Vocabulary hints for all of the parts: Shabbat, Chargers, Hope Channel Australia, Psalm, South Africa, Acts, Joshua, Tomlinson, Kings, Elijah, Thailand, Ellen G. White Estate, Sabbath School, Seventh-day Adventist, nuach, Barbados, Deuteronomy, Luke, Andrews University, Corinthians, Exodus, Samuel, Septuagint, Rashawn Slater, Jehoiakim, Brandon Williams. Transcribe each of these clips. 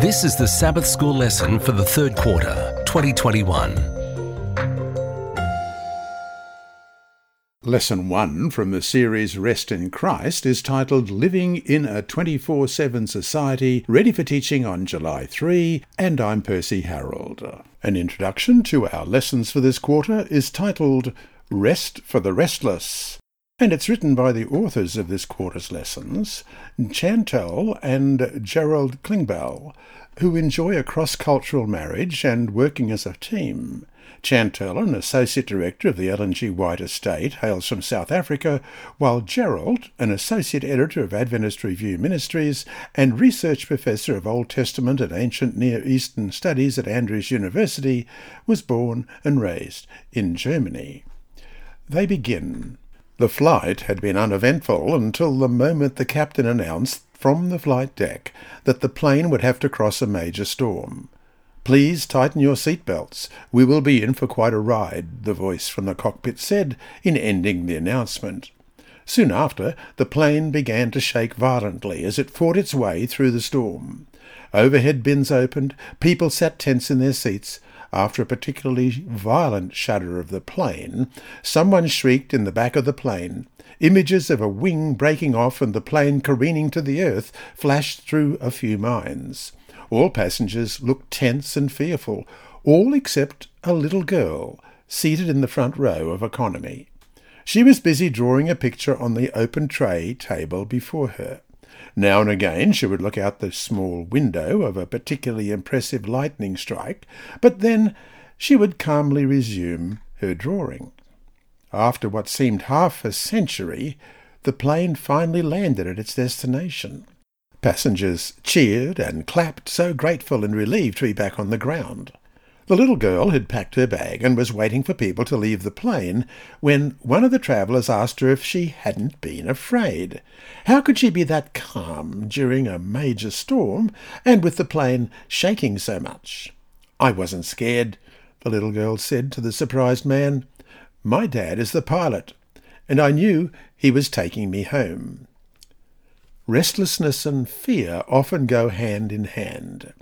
This is the Sabbath School lesson for the third quarter, 2021. Lesson 1 from the series Rest in Christ is titled Living in a 24/7 Society, ready for teaching on July 3, and I'm Percy Harold. An introduction to our lessons for this quarter is titled Rest for the Restless, and it's written by the authors of this quarter's lessons, Chantel and Gerald Klingbeil, who enjoy a cross-cultural marriage and working as a team. Chantel, an associate director of the Ellen G. White Estate, hails from South Africa, while Gerald, an associate editor of Adventist Review Ministries and research professor of Old Testament and Ancient Near Eastern Studies at Andrews University, was born and raised in Germany. They begin. The flight had been uneventful until the moment the captain announced from the flight deck that the plane would have to cross a major storm. "Please tighten your seatbelts. We will be in for quite a ride," the voice from the cockpit said in ending the announcement. Soon after, the plane began to shake violently as it fought its way through the storm. Overhead bins opened, people sat tense in their seats. After a particularly violent shudder of the plane, someone shrieked in the back of the plane. Images of a wing breaking off and the plane careening to the earth flashed through a few minds. All passengers looked tense and fearful, all except a little girl seated in the front row of economy. She was busy drawing a picture on the open tray table before her. Now and again she would look out the small window of a particularly impressive lightning strike, but then she would calmly resume her drawing. After what seemed half a century, the plane finally landed at its destination. Passengers cheered and clapped, so grateful and relieved to be back on the ground. The little girl had packed her bag and was waiting for people to leave the plane when one of the travellers asked her if she hadn't been afraid. How could she be that calm during a major storm and with the plane shaking so much? "I wasn't scared," the little girl said to the surprised man. "My dad is the pilot, and I knew he was taking me home." Restlessness and fear often go hand in hand.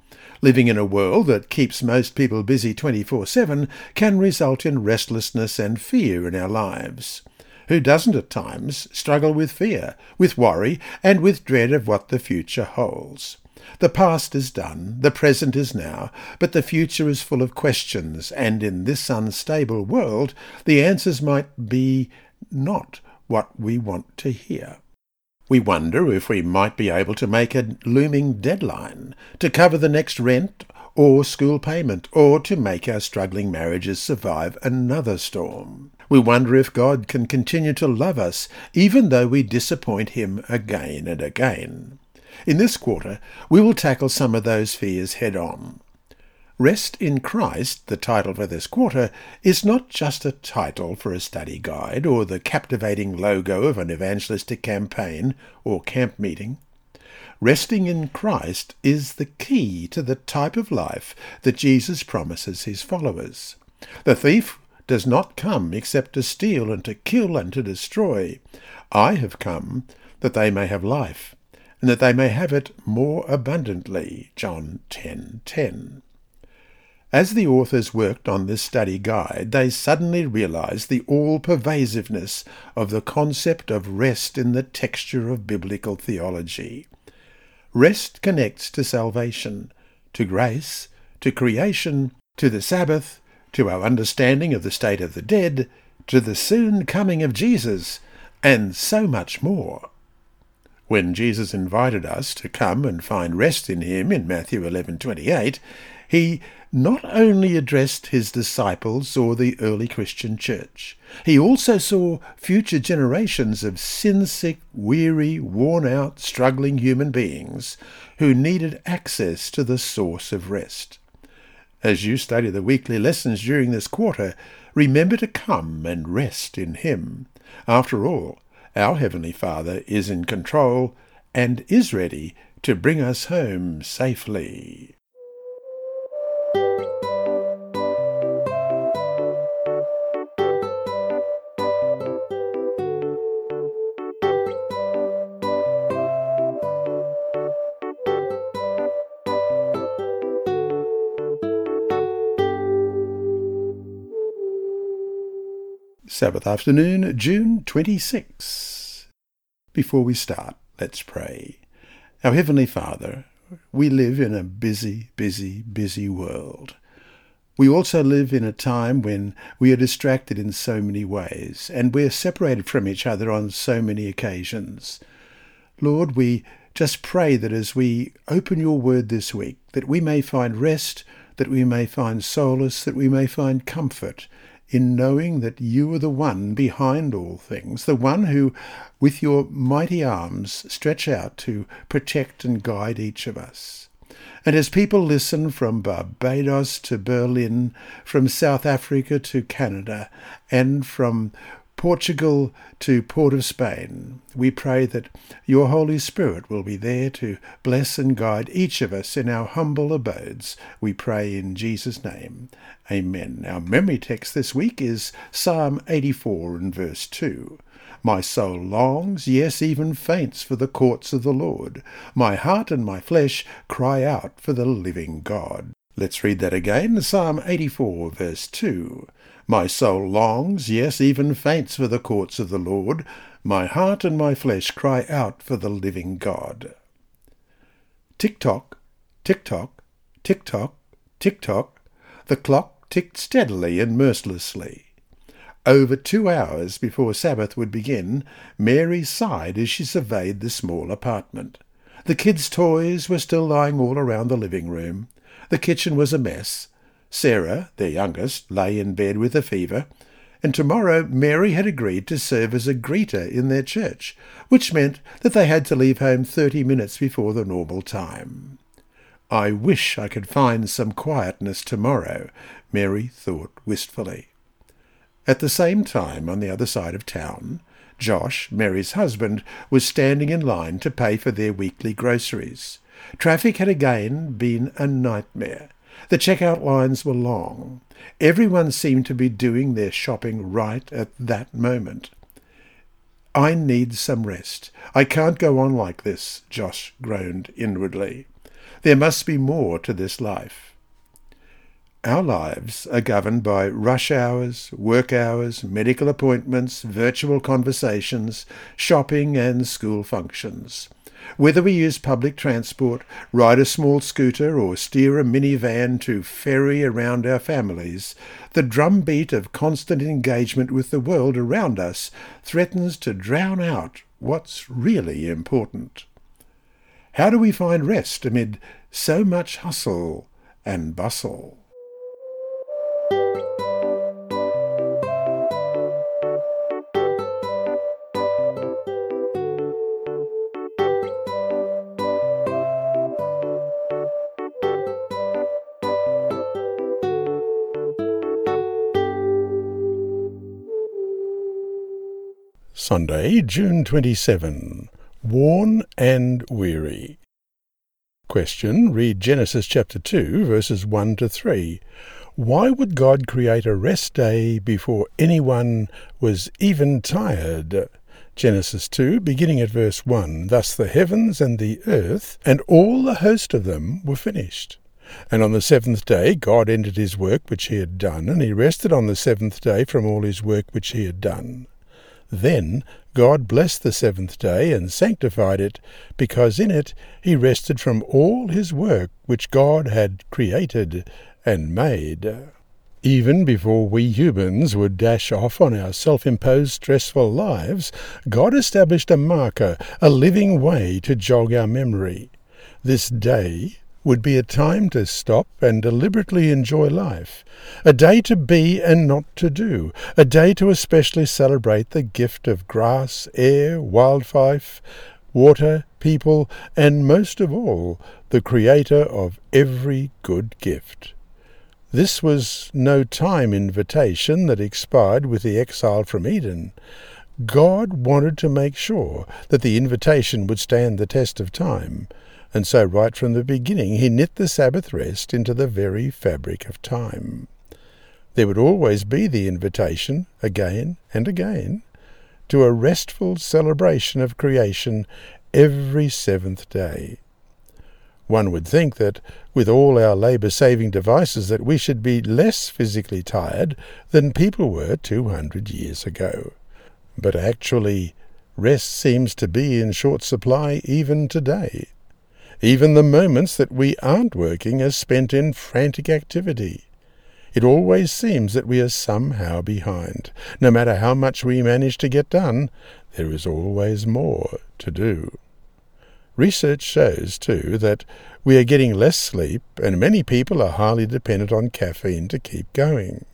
Living in a world that keeps most people busy 24/7 can result in restlessness and fear in our lives. Who doesn't at times struggle with fear, with worry, and with dread of what the future holds? The past is done, the present is now, but the future is full of questions, and in this unstable world, the answers might be not what we want to hear. We wonder if we might be able to make a looming deadline, to cover the next rent or school payment, or to make our struggling marriages survive another storm. We wonder if God can continue to love us, even though we disappoint him again and again. In this quarter, we will tackle some of those fears head-on. Rest in Christ, the title for this quarter, is not just a title for a study guide or the captivating logo of an evangelistic campaign or camp meeting. Resting in Christ is the key to the type of life that Jesus promises his followers. The thief does not come except to steal and to kill and to destroy. I have come that they may have life, and that they may have it more abundantly. John 10:10. As the authors worked on this study guide, they suddenly realized the all-pervasiveness of the concept of rest in the texture of biblical theology. Rest connects to salvation, to grace, to creation, to the Sabbath, to our understanding of the state of the dead, to the soon coming of Jesus, and so much more. When Jesus invited us to come and find rest in him in Matthew 11:28, he not only addressed his disciples or the early Christian church, he also saw future generations of sin-sick, weary, worn-out, struggling human beings who needed access to the source of rest. As you study the weekly lessons during this quarter, remember to come and rest in him. After all, our Heavenly Father is in control and is ready to bring us home safely. Sabbath afternoon, June 26. Before we start, let's pray. Our Heavenly Father, we live in a busy, busy, busy world. We also live in a time when we are distracted in so many ways, and we're separated from each other on so many occasions. Lord, we just pray that as we open your word this week, that we may find rest, that we may find solace, that we may find comfort in knowing that you are the one behind all things, the one who, with your mighty arms, stretch out to protect and guide each of us. And as people listen from Barbados to Berlin, from South Africa to Canada, and from Portugal to Port of Spain, we pray that your Holy Spirit will be there to bless and guide each of us in our humble abodes. We pray in Jesus' name. Amen. Our memory text this week is Psalm 84 and verse 2. My soul longs, yes, even faints for the courts of the Lord. My heart and my flesh cry out for the living God. Let's read that again. Psalm 84 verse 2. My soul longs, yes, even faints for the courts of the Lord. My heart and my flesh cry out for the living God. Tick-tock, tick-tock, tick-tock, tick-tock. The clock ticked steadily and mercilessly. Over 2 hours before Sabbath would begin, Mary sighed as she surveyed the small apartment. The kids' toys were still lying all around the living room. The kitchen was a mess. Sarah, their youngest, lay in bed with a fever, and tomorrow Mary had agreed to serve as a greeter in their church, which meant that they had to leave home 30 minutes before the normal time. I wish I could find some quietness tomorrow, Mary thought wistfully. At the same time, on the other side of town, Josh, Mary's husband, was standing in line to pay for their weekly groceries. Traffic had again been a nightmare. The checkout lines were long. Everyone seemed to be doing their shopping right at that moment. I need some rest. I can't go on like this, Josh groaned inwardly. There must be more to this life. Our lives are governed by rush hours, work hours, medical appointments, virtual conversations, shopping and school functions. Whether we use public transport, ride a small scooter or steer a minivan to ferry around our families, the drumbeat of constant engagement with the world around us threatens to drown out what's really important. How do we find rest amid so much hustle and bustle? Sunday, June 27. Worn and weary. Question. Read Genesis chapter 2, verses 1 to 3. Why would God create a rest day before anyone was even tired? Genesis 2, beginning at verse 1. Thus the heavens and the earth and all the host of them were finished. And on the seventh day God ended his work which he had done, and he rested on the seventh day from all his work which he had done. Then God blessed the seventh day and sanctified it, because in it he rested from all his work which God had created and made. Even before we humans would dash off on our self-imposed stressful lives, God established a marker, a living way to jog our memory. This day would be a time to stop and deliberately enjoy life, a day to be and not to do, a day to especially celebrate the gift of grass, air, wildlife, water, people, and most of all, the creator of every good gift. This was no time invitation that expired with the exile from Eden. God wanted to make sure that the invitation would stand the test of time. And so right from the beginning he knit the Sabbath rest into the very fabric of time. There would always be the invitation, again and again, to a restful celebration of creation every seventh day. One would think that, with all our labour-saving devices, that we should be less physically tired than people were 200 years ago. But actually, rest seems to be in short supply even today. Even the moments that we aren't working are spent in frantic activity. It always seems that we are somehow behind. No matter how much we manage to get done, there is always more to do. Research shows, too, that we are getting less sleep, and many people are highly dependent on caffeine to keep going.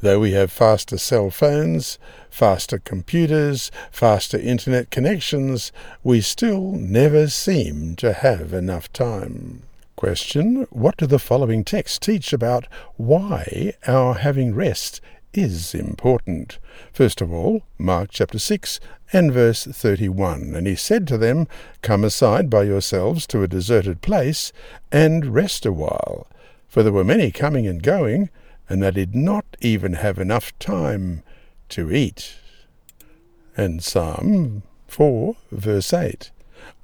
Though we have faster cell phones, faster computers, faster internet connections, we still never seem to have enough time. Question: what do the following texts teach about why our having rest is important? First of all, Mark chapter 6 and verse 31, "And he said to them, Come aside by yourselves to a deserted place, and rest a while. For there were many coming and going, and they did not even have enough time to eat." And Psalm 4 verse 8,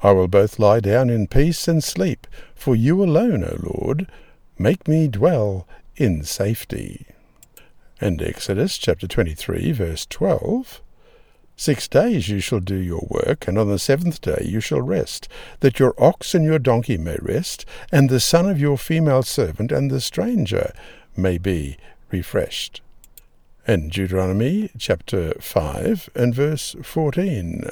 "I will both lie down in peace and sleep, for you alone, O Lord, make me dwell in safety." And Exodus chapter 23 verse 12, "6 days you shall do your work, and on the seventh day you shall rest, that your ox and your donkey may rest, and the son of your female servant and the stranger may be refreshed." And Deuteronomy chapter 5 and verse 14,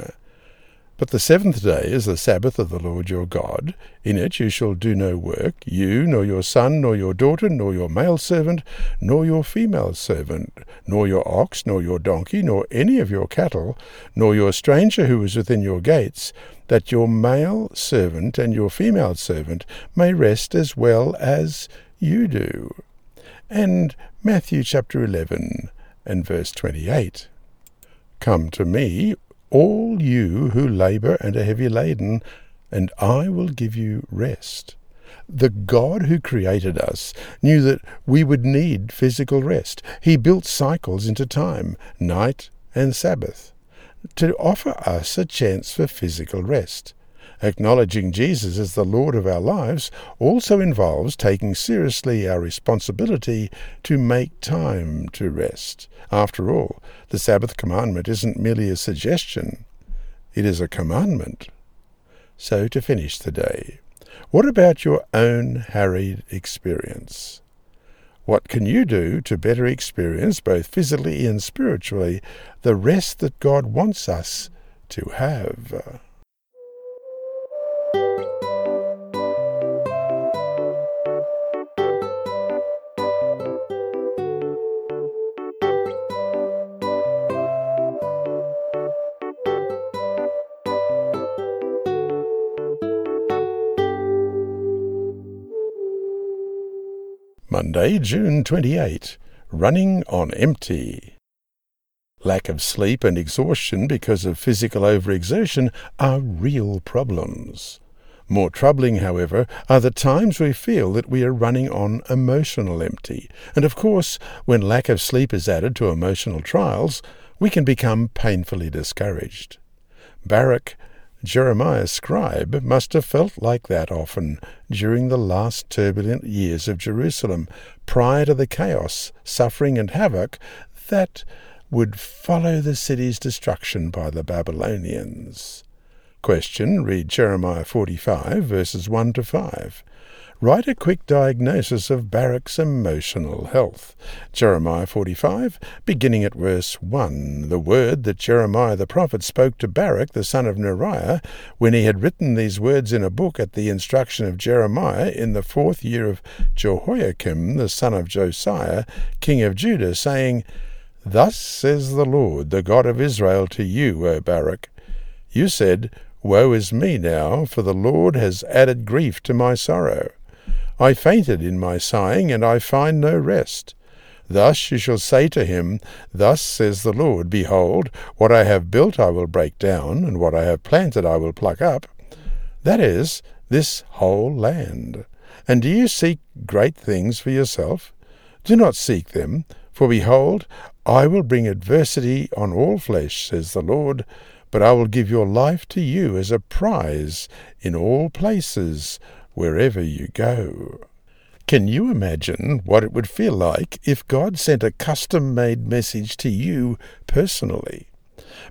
"But the seventh day is the Sabbath of the Lord your God. In it you shall do no work, you, nor your son, nor your daughter, nor your male servant, nor your female servant, nor your ox, nor your donkey, nor any of your cattle, nor your stranger who is within your gates, that your male servant and your female servant may rest as well as you do." And Matthew chapter 11 and verse 28, "Come to me, all you who labour and are heavy laden, and I will give you rest." The God who created us knew that we would need physical rest. He built cycles into time, night and Sabbath, to offer us a chance for physical rest. Acknowledging Jesus as the Lord of our lives also involves taking seriously our responsibility to make time to rest. After all, the Sabbath commandment isn't merely a suggestion, it is a commandment. So, to finish the day, what about your own harried experience? What can you do to better experience, both physically and spiritually, the rest that God wants us to have? Monday, June 28, running on empty. Lack of sleep and exhaustion because of physical overexertion are real problems. More troubling, however, are the times we feel that we are running on emotional empty. And of course, when lack of sleep is added to emotional trials, we can become painfully discouraged. Barak, Jeremiah's scribe, must have felt like that often during the last turbulent years of Jerusalem, prior to the chaos, suffering and havoc that would follow the city's destruction by the Babylonians. Question: read Jeremiah 45 verses 1 to 5. Write a quick diagnosis of Barak's emotional health. Jeremiah 45, beginning at verse 1, "The word that Jeremiah the prophet spoke to Barak the son of Neriah, when he had written these words in a book at the instruction of Jeremiah in the 4th year of Jehoiakim the son of Josiah, king of Judah, saying, Thus says the Lord, the God of Israel, to you, O Barak. You said, Woe is me now, for the Lord has added grief to my sorrow. I fainted in my sighing, and I find no rest. Thus you shall say to him, Thus says the Lord, Behold, what I have built I will break down, and what I have planted I will pluck up, that is, this whole land. And do you seek great things for yourself? Do not seek them, for behold, I will bring adversity on all flesh, says the Lord, but I will give your life to you as a prize in all places wherever you go. Can you imagine what it would feel like if God sent a custom-made message to you personally?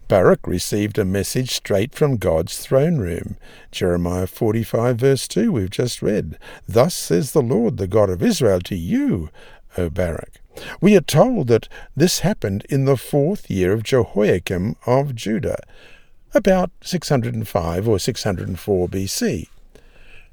Baruch received a message straight from God's throne room. Jeremiah 45 verse 2 we've just read. Thus says the Lord, the God of Israel, to you, O Baruch. We are told that this happened in the 4th year of Jehoiakim of Judah, about 605 or 604 BC.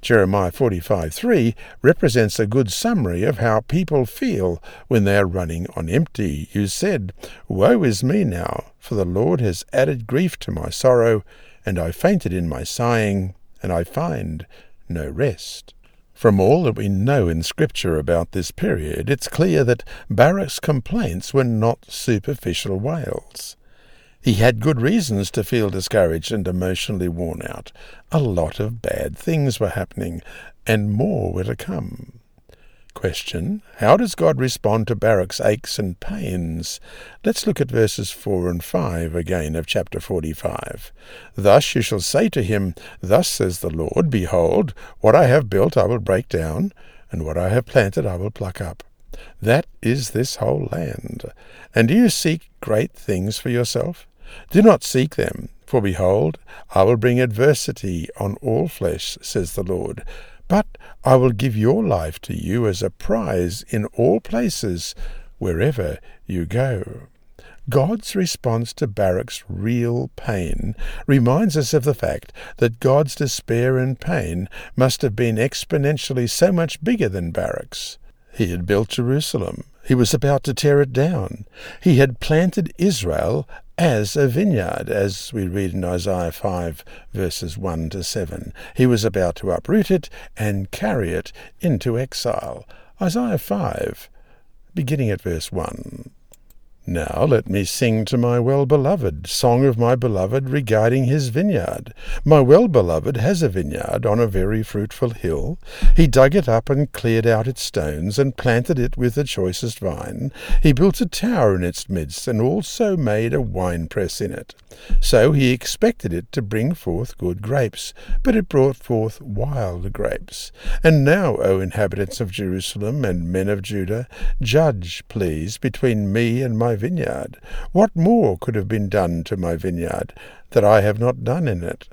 Jeremiah 45:3 represents a good summary of how people feel when they are running on empty. You said, "Woe is me now, for the Lord has added grief to my sorrow, and I fainted in my sighing, and I find no rest." From all that we know in Scripture about this period, it's clear that Baruch's complaints were not superficial wails. He had good reasons to feel discouraged and emotionally worn out. A lot of bad things were happening, and more were to come. Question: how does God respond to Baruch's aches and pains? Let's look at verses 4 and 5 again of chapter 45. Thus you shall say to him, Thus says the Lord, Behold, what I have built I will break down, and what I have planted I will pluck up. That is this whole land. And do you seek great things for yourself? Do not seek them, for behold, I will bring adversity on all flesh, says the Lord. But I will give your life to you as a prize in all places, wherever you go. God's response to Baruch's real pain reminds us of the fact that God's despair and pain must have been exponentially so much bigger than Baruch's. He had built Jerusalem. He was about to tear it down. He had planted Israel as a vineyard, as we read in Isaiah 5, verses 1 to 7. He was about to uproot it and carry it into exile. Isaiah 5, beginning at verse 1. Now let me sing to my well-beloved, song of my beloved regarding his vineyard. My well-beloved has a vineyard on a very fruitful hill. He dug it up and cleared out its stones and planted it with the choicest vine. He built a tower in its midst and also made a winepress in it. So he expected it to bring forth good grapes, but it brought forth wild grapes. And now, O inhabitants of Jerusalem and men of Judah, judge, please, between me and my vineyard. What more could have been done to my vineyard that I have not done in it?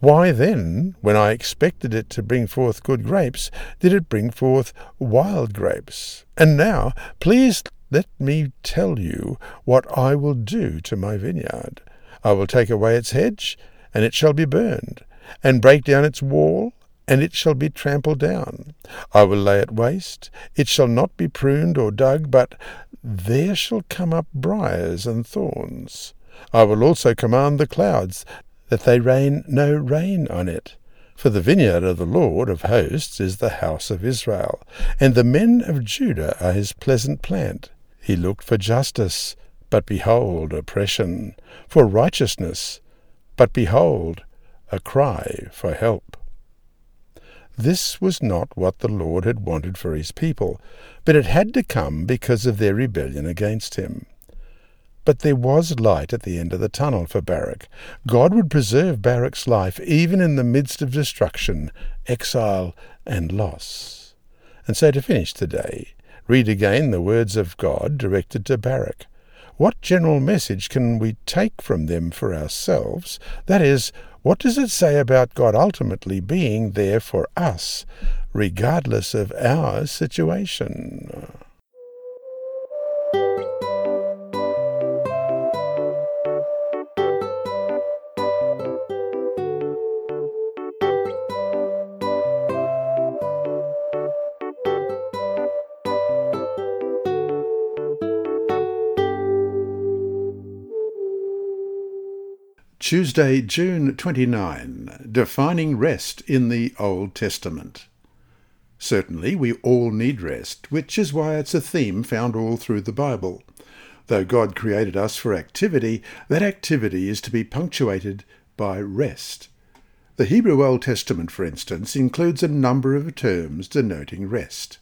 Why then, when I expected it to bring forth good grapes, did it bring forth wild grapes? And now, please let me tell you what I will do to my vineyard. I will take away its hedge, and it shall be burned, and break down its wall, and it shall be trampled down. I will lay it waste, it shall not be pruned or dug, but there shall come up briars and thorns. I will also command the clouds, that they rain no rain on it. For the vineyard of the Lord of hosts is the house of Israel, and the men of Judah are his pleasant plant. He looked for justice, but behold, oppression; for righteousness, but behold, a cry for help. This was not what the Lord had wanted for his people, but it had to come because of their rebellion against him. But there was light at the end of the tunnel for Baruch. God would preserve Baruch's life even in the midst of destruction, exile, and loss. And so to finish today, read again the words of God directed to Baruch. What general message can we take from them for ourselves? That is, what does it say about God ultimately being there for us, regardless of our situation? Tuesday, June 29, Defining Rest in the Old Testament. Certainly we all need rest, which is why it's a theme found all through the Bible. Though God created us for activity, that activity is to be punctuated by rest. The Hebrew Old Testament, for instance, includes a number of terms denoting rest.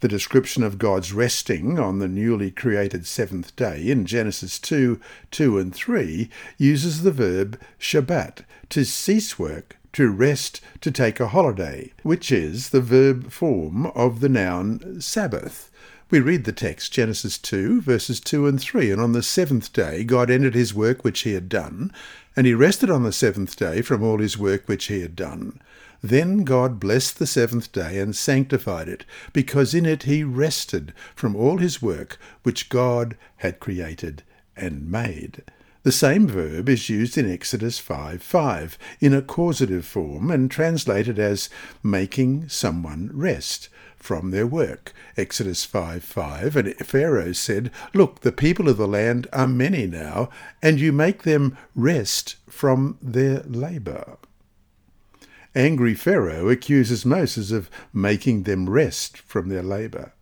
The description of God's resting on the newly created seventh day in Genesis 2:2 and 3 uses the verb Shabbat, to cease work to rest, to take a holiday, which is the verb form of the noun Sabbath. We read the text, Genesis 2, verses 2 and 3, "And on the seventh day God ended his work which he had done, and he rested on the seventh day from all his work which he had done. Then God blessed the seventh day and sanctified it, because in it he rested from all his work which God had created and made." The same verb is used in Exodus 5:5 in a causative form and translated as making someone rest from their work. Exodus 5:5, "And Pharaoh said, 'Look, the people of the land are many now, and you make them rest from their labor.'" Angry Pharaoh accuses Moses of making them rest from their labor.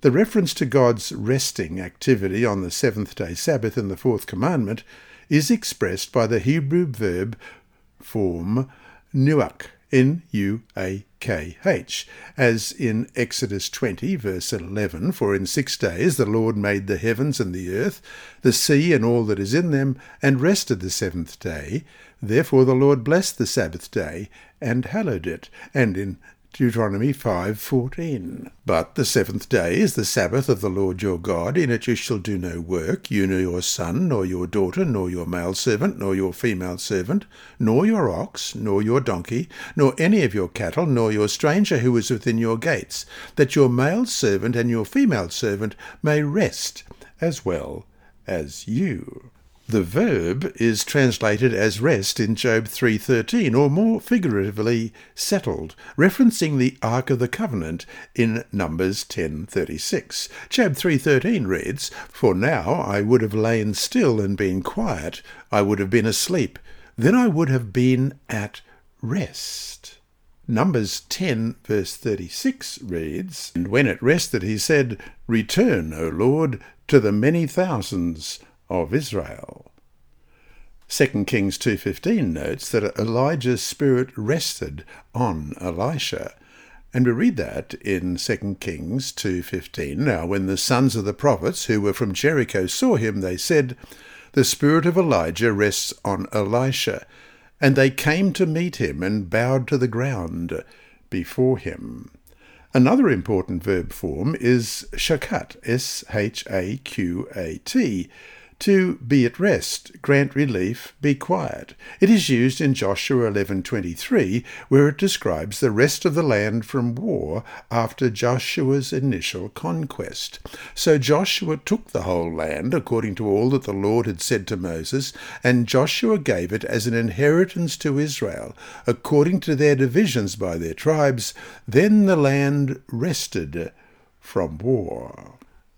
The reference to God's resting activity on the seventh-day Sabbath in the Fourth Commandment is expressed by the Hebrew verb form nuach, N-U-A-K-H, as in Exodus 20, verse 11, "For in 6 days the Lord made the heavens and the earth, the sea and all that is in them, and rested the seventh day. Therefore the Lord blessed the Sabbath day and hallowed it," and in Deuteronomy 5:14. "But the seventh day is the Sabbath of the Lord your God. In it you shall do no work, you nor your son, nor your daughter, nor your male servant, nor your female servant, nor your ox, nor your donkey, nor any of your cattle, nor your stranger who is within your gates, that your male servant and your female servant may rest as well as you." The verb is translated as rest in Job 3:13, or more figuratively, settled, referencing the Ark of the Covenant in Numbers 10:36. Job 3:13 reads, "For now I would have lain still and been quiet, I would have been asleep, then I would have been at rest." Numbers 10 verse 36 reads, "And when it rested he said, 'Return, O Lord, to the many thousands of Israel.'" 2 Kings 2:15 notes that Elijah's spirit rested on Elisha, and we read that in 2 Kings 2:15, "Now when the sons of the prophets who were from Jericho saw him, they said, 'The spirit of Elijah rests on Elisha.' And they came to meet him and bowed to the ground before him." Another important verb form is shakat, S-H-A-Q-A-T, to be at rest, grant relief, be quiet. It is used in Joshua 11:23, where it describes the rest of the land from war after Joshua's initial conquest. "So Joshua took the whole land, according to all that the Lord had said to Moses, and Joshua gave it as an inheritance to Israel, according to their divisions by their tribes. Then the land rested from war."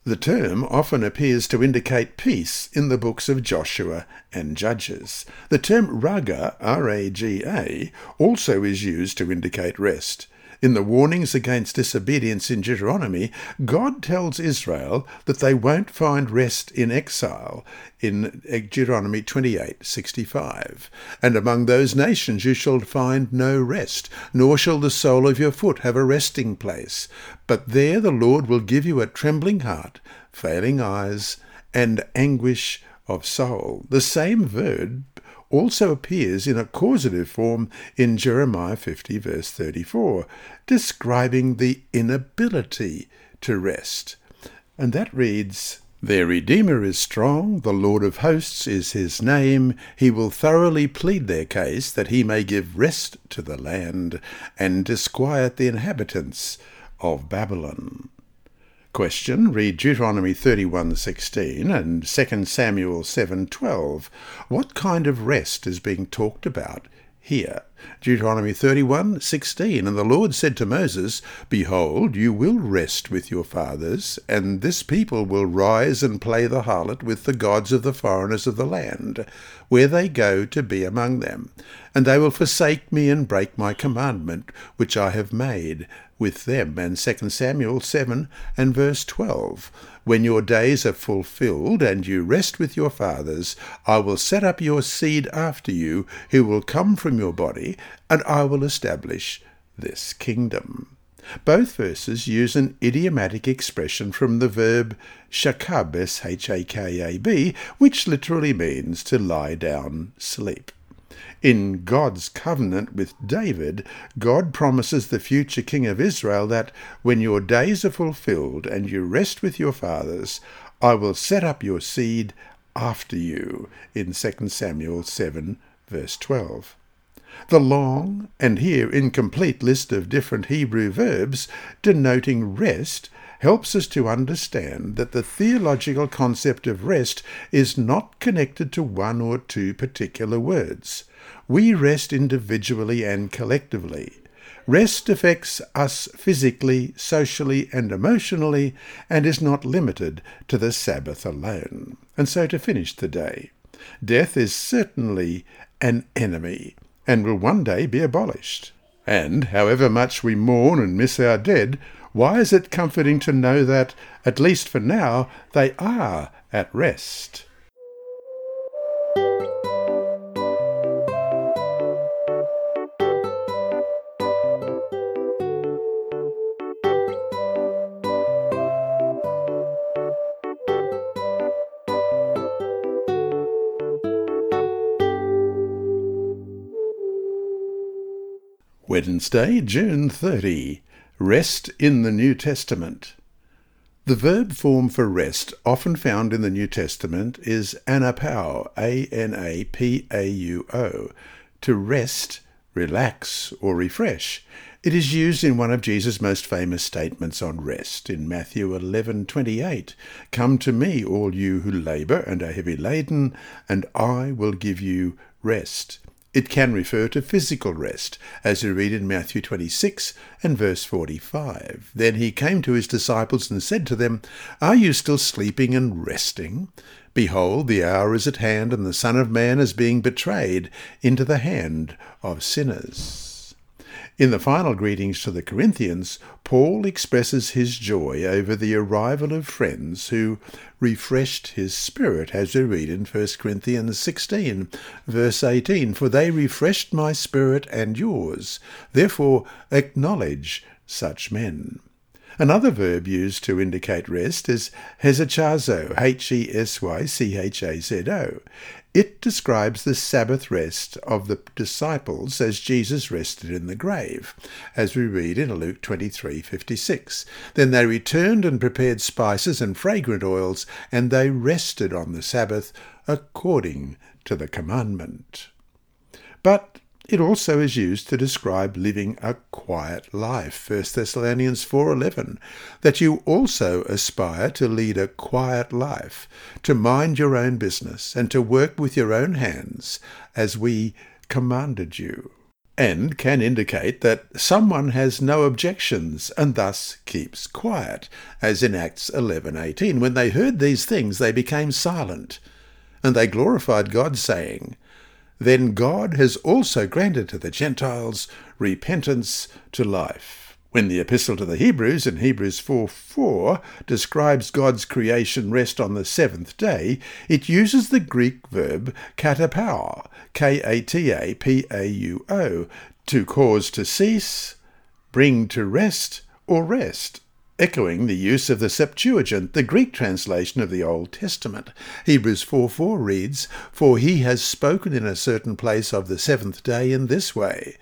The term often appears to indicate peace in the books of Joshua and Judges. The term raga, R-A-G-A, also is used to indicate rest. In the warnings against disobedience in Deuteronomy, God tells Israel that they won't find rest in exile in Deuteronomy 28:65. "And among those nations you shall find no rest, nor shall the sole of your foot have a resting place. But there the Lord will give you a trembling heart, failing eyes, and anguish of soul." The same verb also appears in a causative form in Jeremiah 50 verse 34, describing the inability to rest. And that reads, "Their Redeemer is strong, the Lord of hosts is his name. He will thoroughly plead their case, that he may give rest to the land, and disquiet the inhabitants of Babylon." Question, read Deuteronomy 31:16 and 2 Samuel 7:12. What kind of rest is being talked about here? Deuteronomy 31:16, "And the Lord said to Moses, 'Behold, you will rest with your fathers, and this people will rise and play the harlot with the gods of the foreigners of the land, where they go to be among them. And they will forsake me and break my commandment, which I have made with them.'" And 2 Samuel 7 and verse 12, "When your days are fulfilled and you rest with your fathers, I will set up your seed after you, who will come from your body, and I will establish this kingdom." Both verses use an idiomatic expression from the verb shakab, S-H-A-K-A-B, which literally means to lie down, sleep. In God's covenant with David, God promises the future king of Israel that when your days are fulfilled and you rest with your fathers, I will set up your seed after you, in 2 Samuel 7, verse 12. The long and here incomplete list of different Hebrew verbs denoting rest helps us to understand that the theological concept of rest is not connected to one or two particular words. We rest individually and collectively. Rest affects us physically, socially, and emotionally, and is not limited to the Sabbath alone. And so to finish the day, death is certainly an enemy and will one day be abolished. And however much we mourn and miss our dead, why is it comforting to know that, at least for now, they are at rest? Wednesday, June 30. Rest in the New Testament. The verb form for rest often found in the New Testament is anapao, A-N-A-P-A-U-O, to rest, relax, or refresh. It is used in one of Jesus' most famous statements on rest in Matthew 11:28. Come to me, all you who labour and are heavy laden, and I will give you rest. It can refer to physical rest, as we read in Matthew 26 and verse 45. Then he came to his disciples and said to them, Are you still sleeping and resting? Behold, the hour is at hand, and the Son of Man is being betrayed into the hand of sinners. In the final greetings to the Corinthians, Paul expresses his joy over the arrival of friends who refreshed his spirit, as we read in 1 Corinthians 16, verse 18, For they refreshed my spirit and yours. Therefore acknowledge such men. Another verb used to indicate rest is hesychazo, H-E-S-Y-C-H-A-Z-O. It describes the Sabbath rest of the disciples as Jesus rested in the grave, as we read in Luke 23:56. Then they returned and prepared spices and fragrant oils, and they rested on the Sabbath according to the commandment. But it also is used to describe living a quiet life, 1 Thessalonians 4:11, that you also aspire to lead a quiet life, to mind your own business, and to work with your own hands, as we commanded you, and can indicate that someone has no objections and thus keeps quiet, as in Acts 11:18. When they heard these things, they became silent, and they glorified God, saying, Then God has also granted to the Gentiles repentance to life. When the epistle to the Hebrews in Hebrews 4:4 describes God's creation rest on the seventh day, it uses the Greek verb katapao, K-A-T-A-P-A-U-O, to cause to cease, bring to rest, or rest, echoing the use of the Septuagint, the Greek translation of the Old Testament. Hebrews 4:4 reads, For he has spoken in a certain place of the seventh day in this way,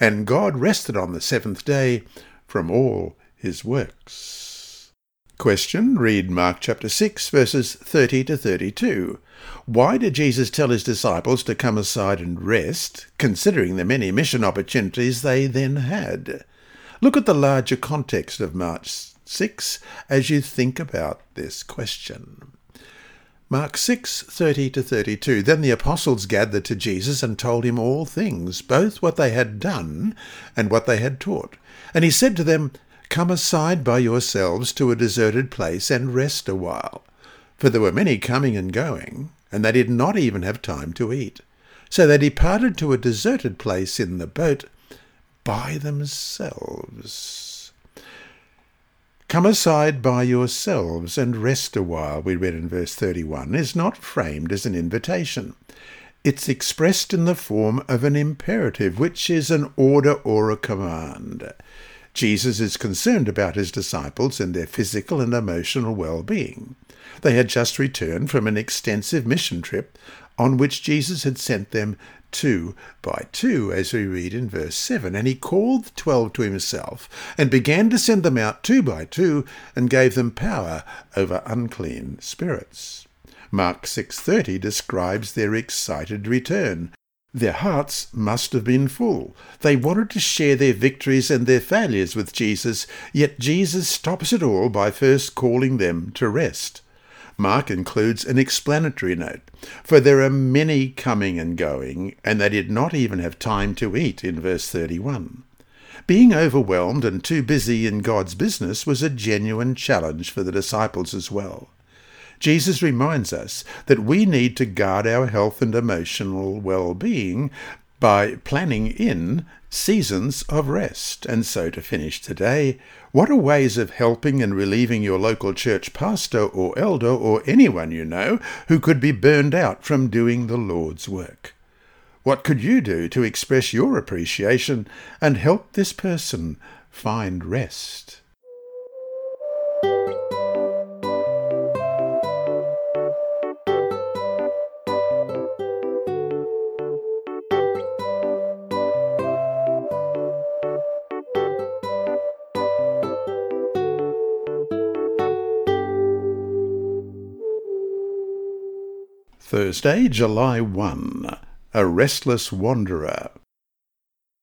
and God rested on the seventh day from all his works. Question. Read Mark chapter 6, verses 30 to 32. Why did Jesus tell his disciples to come aside and rest, considering the many mission opportunities they then had? Look at the larger context of Mark 6 as you think about this question. Mark 6, 30-32, Then the apostles gathered to Jesus and told him all things, both what they had done and what they had taught. And he said to them, Come aside by yourselves to a deserted place and rest a while. For there were many coming and going, and they did not even have time to eat. So they departed to a deserted place in the boat by themselves. Come aside by yourselves and rest a while, we read in verse 31, is not framed as an invitation. It's expressed in the form of an imperative, which is an order or a command. Jesus is concerned about his disciples and their physical and emotional well-being. They had just returned from an extensive mission trip on which Jesus had sent them two by two, as we read in verse 7. And he called the 12 to himself, and began to send them out two by two, and gave them power over unclean spirits. Mark 6:30 describes their excited return. Their hearts must have been full. They wanted to share their victories and their failures with Jesus, yet Jesus stops it all by first calling them to rest. Mark includes an explanatory note, for there are many coming and going, and they did not even have time to eat in verse 31. Being overwhelmed and too busy in God's business was a genuine challenge for the disciples as well. Jesus reminds us that we need to guard our health and emotional well-being by planning in seasons of rest. And so to finish today, what are ways of helping and relieving your local church pastor or elder or anyone you know who could be burned out from doing the Lord's work? What could you do to express your appreciation and help this person find rest? Thursday, July 1. A Restless Wanderer.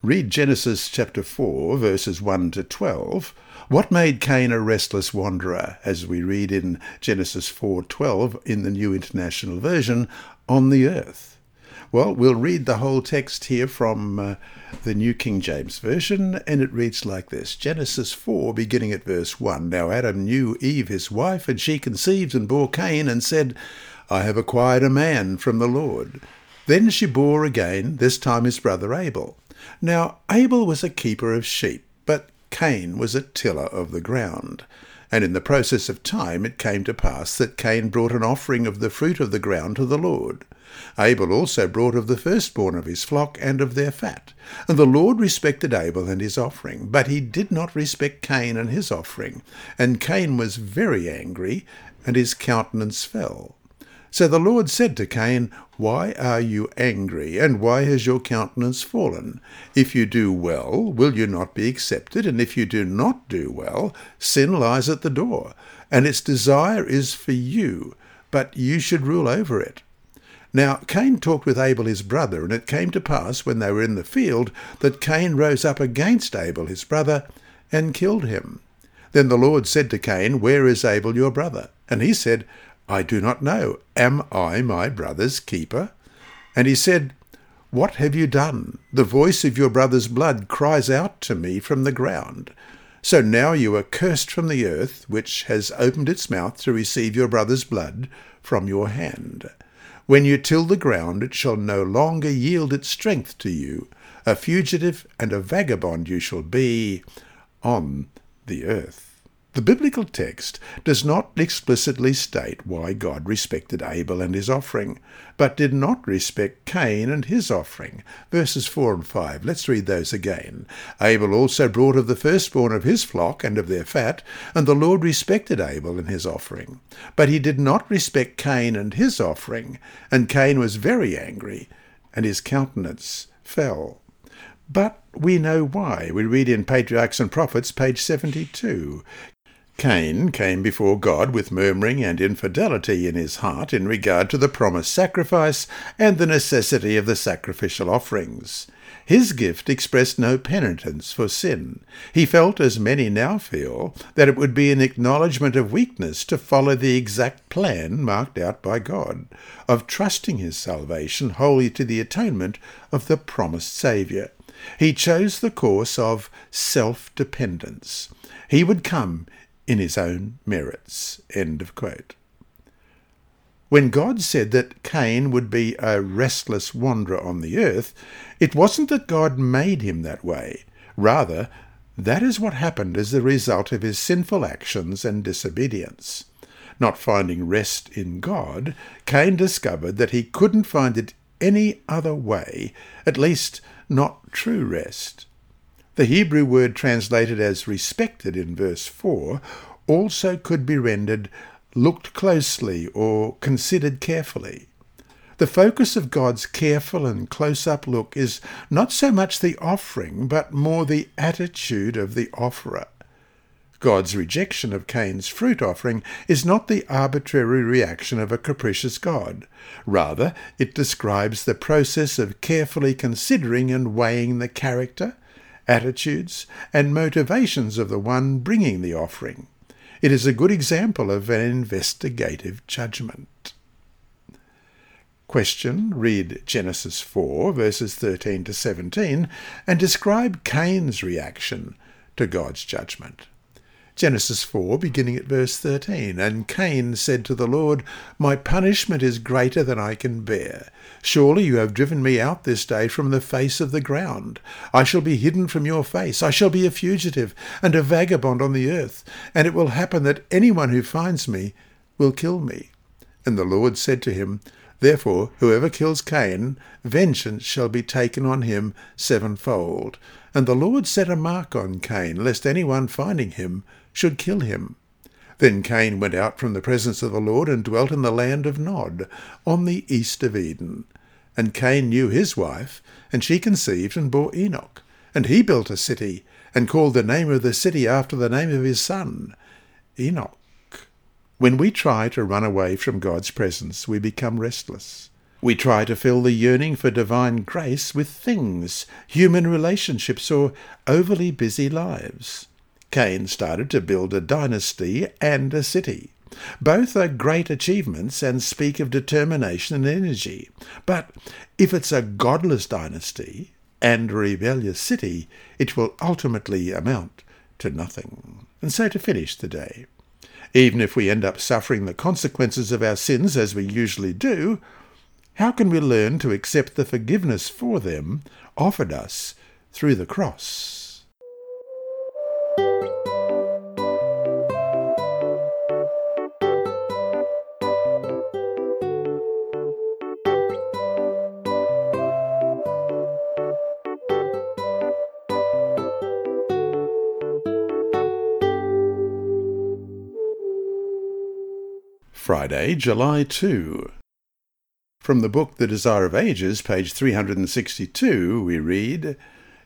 Read Genesis chapter 4, verses 1 to 12. What made Cain a restless wanderer, as we read in Genesis 4:12 in the New International Version, on the earth? Well, we'll read the whole text here from the New King James Version, and it reads like this. Genesis 4, beginning at verse 1. Now Adam knew Eve his wife, and she conceived and bore Cain, and said, I have acquired a man from the Lord. Then she bore again, this time his brother Abel. Now Abel was a keeper of sheep, but Cain was a tiller of the ground. And in the process of time it came to pass that Cain brought an offering of the fruit of the ground to the Lord. Abel also brought of the firstborn of his flock and of their fat. And the Lord respected Abel and his offering, but he did not respect Cain and his offering. And Cain was very angry, and his countenance fell. So the Lord said to Cain, Why are you angry, and why has your countenance fallen? If you do well, will you not be accepted? And if you do not do well, sin lies at the door, and its desire is for you, but you should rule over it. Now Cain talked with Abel his brother, and it came to pass, when they were in the field, that Cain rose up against Abel his brother, and killed him. Then the Lord said to Cain, Where is Abel your brother? And he said, I do not know. Am I my brother's keeper? And he said, What have you done? The voice of your brother's blood cries out to me from the ground. So now you are cursed from the earth, which has opened its mouth to receive your brother's blood from your hand. When you till the ground, it shall no longer yield its strength to you. A fugitive and a vagabond you shall be on the earth. The biblical text does not explicitly state why God respected Abel and his offering, but did not respect Cain and his offering. Verses 4 and 5, let's read those again. Abel also brought of the firstborn of his flock and of their fat, and the Lord respected Abel and his offering. But he did not respect Cain and his offering, and Cain was very angry, and his countenance fell. But we know why. We read in Patriarchs and Prophets, page 72. Cain came before God with murmuring and infidelity in his heart in regard to the promised sacrifice and the necessity of the sacrificial offerings. His gift expressed no penitence for sin. He felt, as many now feel, that it would be an acknowledgement of weakness to follow the exact plan marked out by God, of trusting his salvation wholly to the atonement of the promised Saviour. He chose the course of self-dependence. He would come in his own merits. End of quote. When God said that Cain would be a restless wanderer on the earth, it wasn't that God made him that way. Rather, that is what happened as the result of his sinful actions and disobedience. Not finding rest in God, Cain discovered that he couldn't find it any other way, at least not true rest. The Hebrew word translated as respected in verse 4 also could be rendered looked closely or considered carefully. The focus of God's careful and close-up look is not so much the offering, but more the attitude of the offerer. God's rejection of Cain's fruit offering is not the arbitrary reaction of a capricious God. Rather, it describes the process of carefully considering and weighing the character, attitudes, and motivations of the one bringing the offering. It is a good example of an investigative judgment. Question. Read Genesis 4, verses 13 to 17, and describe Cain's reaction to God's judgment. Genesis 4, beginning at verse 13, "And Cain said to the Lord, 'My punishment is greater than I can bear. Surely you have driven me out this day from the face of the ground. I shall be hidden from your face. I shall be a fugitive and a vagabond on the earth. And it will happen that anyone who finds me will kill me.' And the Lord said to him, 'Therefore, whoever kills Cain, vengeance shall be taken on him sevenfold.' And the Lord set a mark on Cain, lest anyone finding him should kill him. Then Cain went out from the presence of the Lord and dwelt in the land of Nod, on the east of Eden. And Cain knew his wife, and she conceived and bore Enoch. And he built a city, and called the name of the city after the name of his son, Enoch." When we try to run away from God's presence, we become restless. We try to fill the yearning for divine grace with things, human relationships, or overly busy lives. Cain started to build a dynasty and a city. Both are great achievements and speak of determination and energy. But if it's a godless dynasty and a rebellious city, it will ultimately amount to nothing. And so to finish the day, even if we end up suffering the consequences of our sins, as we usually do, how can we learn to accept the forgiveness for them offered us through the cross? Friday, July 2. From the book The Desire of Ages, page 362, we read,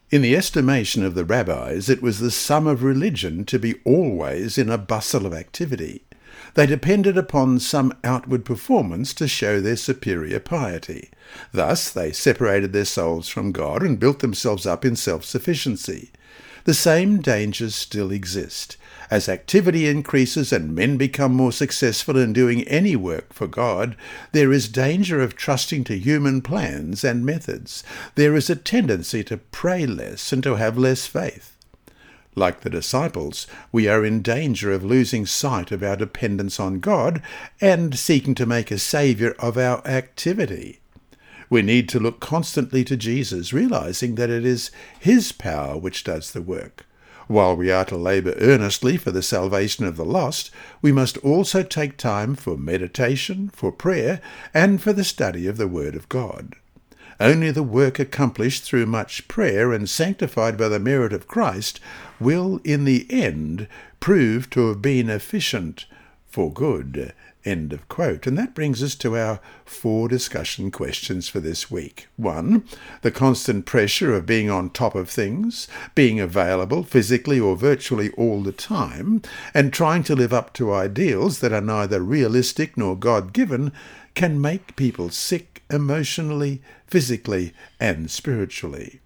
"In the estimation of the rabbis, it was the sum of religion to be always in a bustle of activity. They depended upon some outward performance to show their superior piety. Thus they separated their souls from God and built themselves up in self-sufficiency. The same dangers still exist. As activity increases and men become more successful in doing any work for God, there is danger of trusting to human plans and methods. There is a tendency to pray less and to have less faith. Like the disciples, we are in danger of losing sight of our dependence on God and seeking to make a saviour of our activity. We need to look constantly to Jesus, realizing that it is his power which does the work. While we are to labour earnestly for the salvation of the lost, we must also take time for meditation, for prayer, and for the study of the Word of God. Only the work accomplished through much prayer and sanctified by the merit of Christ will, in the end, prove to have been efficient for good." End of quote. And that brings us to our 4 discussion questions for this week. 1. The constant pressure of being on top of things, being available physically or virtually all the time, and trying to live up to ideals that are neither realistic nor God-given can make people sick emotionally, physically, and spiritually.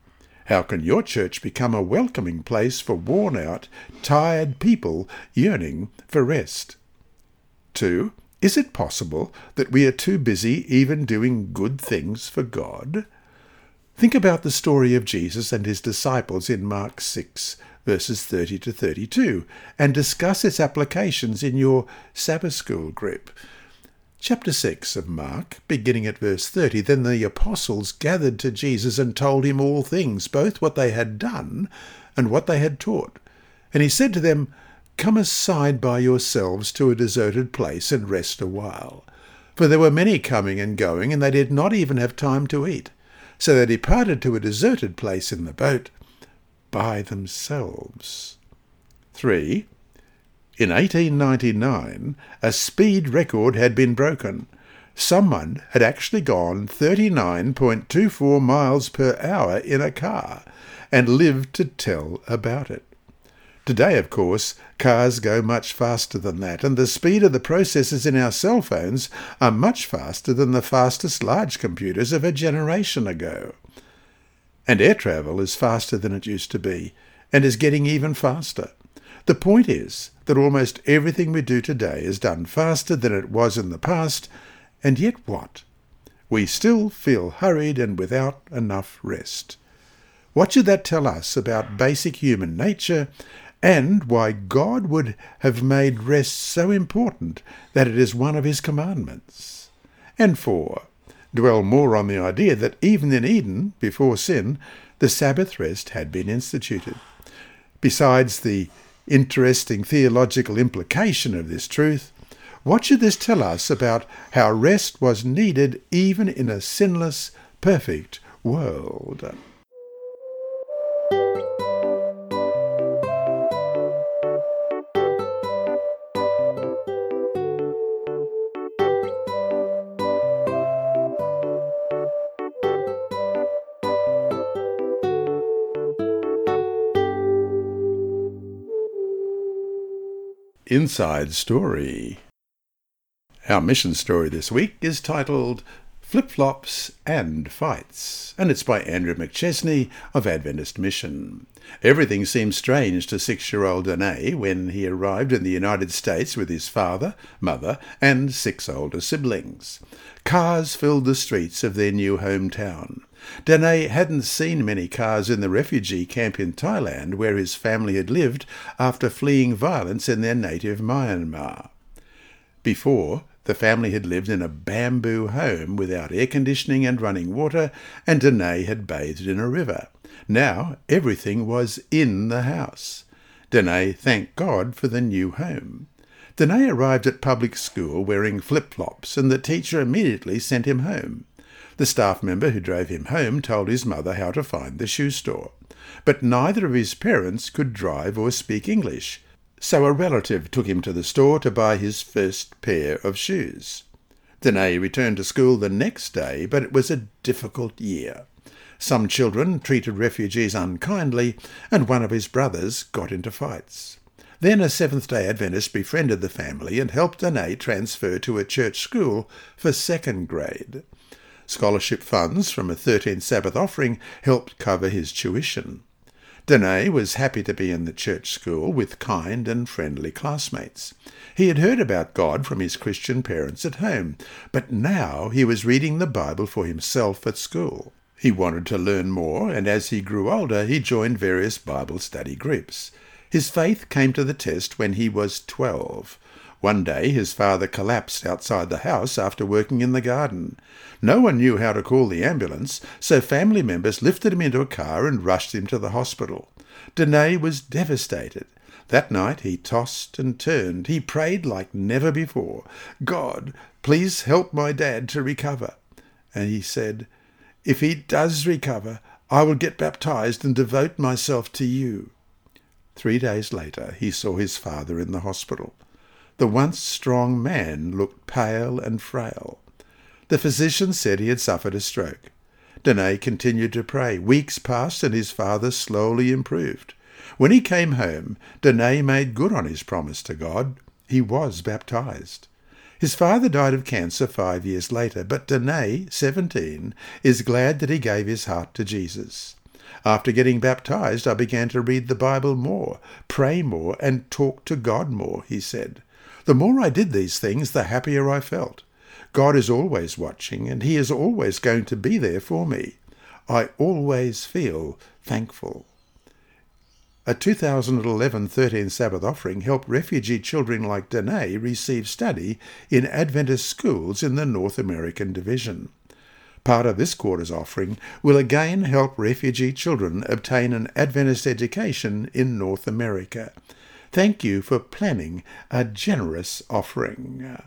How can your church become a welcoming place for worn-out, tired people yearning for rest? 2. Is it possible that we are too busy even doing good things for God? Think about the story of Jesus and his disciples in Mark 6, verses 30 to 32, and discuss its applications in your Sabbath School group. Chapter 6 of Mark, beginning at verse 30, "Then the apostles gathered to Jesus and told him all things, both what they had done and what they had taught. And he said to them, 'Come aside by yourselves to a deserted place and rest a while.' For there were many coming and going, and they did not even have time to eat. So they departed to a deserted place in the boat by themselves." 3. In 1899, a speed record had been broken. someone had actually gone 39.24 miles per hour in a car and lived to tell about it. Today, of course, cars go much faster than that, and the speed of the processors in our cell phones are much faster than the fastest large computers of a generation ago. And air travel is faster than it used to be, and is getting even faster. The point is that almost everything we do today is done faster than it was in the past, and yet what? We still feel hurried and without enough rest. What should that tell us about basic human nature, and why God would have made rest so important that it is one of his commandments? And 4, dwell more on the idea that even in Eden, before sin, the Sabbath rest had been instituted. Besides the interesting theological implication of this truth, what should this tell us about how rest was needed even in a sinless, perfect world? Inside Story. Our mission story this week is titled Flip-Flops and Fights, and it's by Andrew McChesney of Adventist Mission. Everything seemed strange to 6-year-old Danae when he arrived in the United States with his father, mother, and 6 older siblings. Cars filled the streets of their new hometown. Danae hadn't seen many cars in the refugee camp in Thailand where his family had lived after fleeing violence in their native Myanmar. Before, the family had lived in a bamboo home without air conditioning and running water, and Danae had bathed in a river. Now everything was in the house. Danae thanked God for the new home. Danae arrived at public school wearing flip-flops, and the teacher immediately sent him home. The staff member who drove him home told his mother how to find the shoe store. But neither of his parents could drive or speak English, so a relative took him to the store to buy his first pair of shoes. Danae returned to school the next day, but it was a difficult year. Some children treated refugees unkindly, and one of his brothers got into fights. Then a Seventh-day Adventist befriended the family and helped Danae transfer to a church school for 2nd grade. Scholarship funds from a 13th Sabbath offering helped cover his tuition. Danae was happy to be in the church school with kind and friendly classmates. He had heard about God from his Christian parents at home, but now he was reading the Bible for himself at school. He wanted to learn more, and as he grew older, he joined various Bible study groups. His faith came to the test when he was 12. One day his father collapsed outside the house after working in the garden. No one knew how to call the ambulance, so family members lifted him into a car and rushed him to the hospital. Danae was devastated. That night he tossed and turned. He prayed like never before. God, please help my dad to recover. And he said, if he does recover, I will get baptized and devote myself to you. 3 days later he saw his father in the hospital. The once strong man looked pale and frail. The physician said he had suffered a stroke. Danae continued to pray. Weeks passed and his father slowly improved. When he came home, Danae made good on his promise to God. He was baptized. His father died of cancer 5 years later, but Danae, 17, is glad that he gave his heart to Jesus. After getting baptized, I began to read the Bible more, pray more, and talk to God more, he said. The more I did these things, the happier I felt. God is always watching, and he is always going to be there for me. I always feel thankful. A 2011 13th Sabbath offering helped refugee children like Danae receive study in Adventist schools in the North American division. Part of this quarter's offering will again help refugee children obtain an Adventist education in North America. Thank you for planning a generous offering.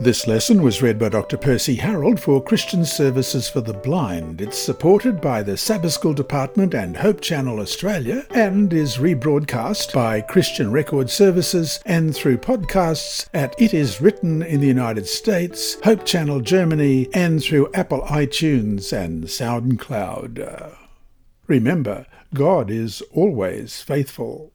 This lesson was read by Dr. Percy Harold for Christian Services for the Blind. It's supported by the Sabbath School Department and Hope Channel Australia and is rebroadcast by Christian Record Services and through podcasts at It Is Written in the United States, Hope Channel Germany, and through Apple iTunes and SoundCloud. Remember, God is always faithful.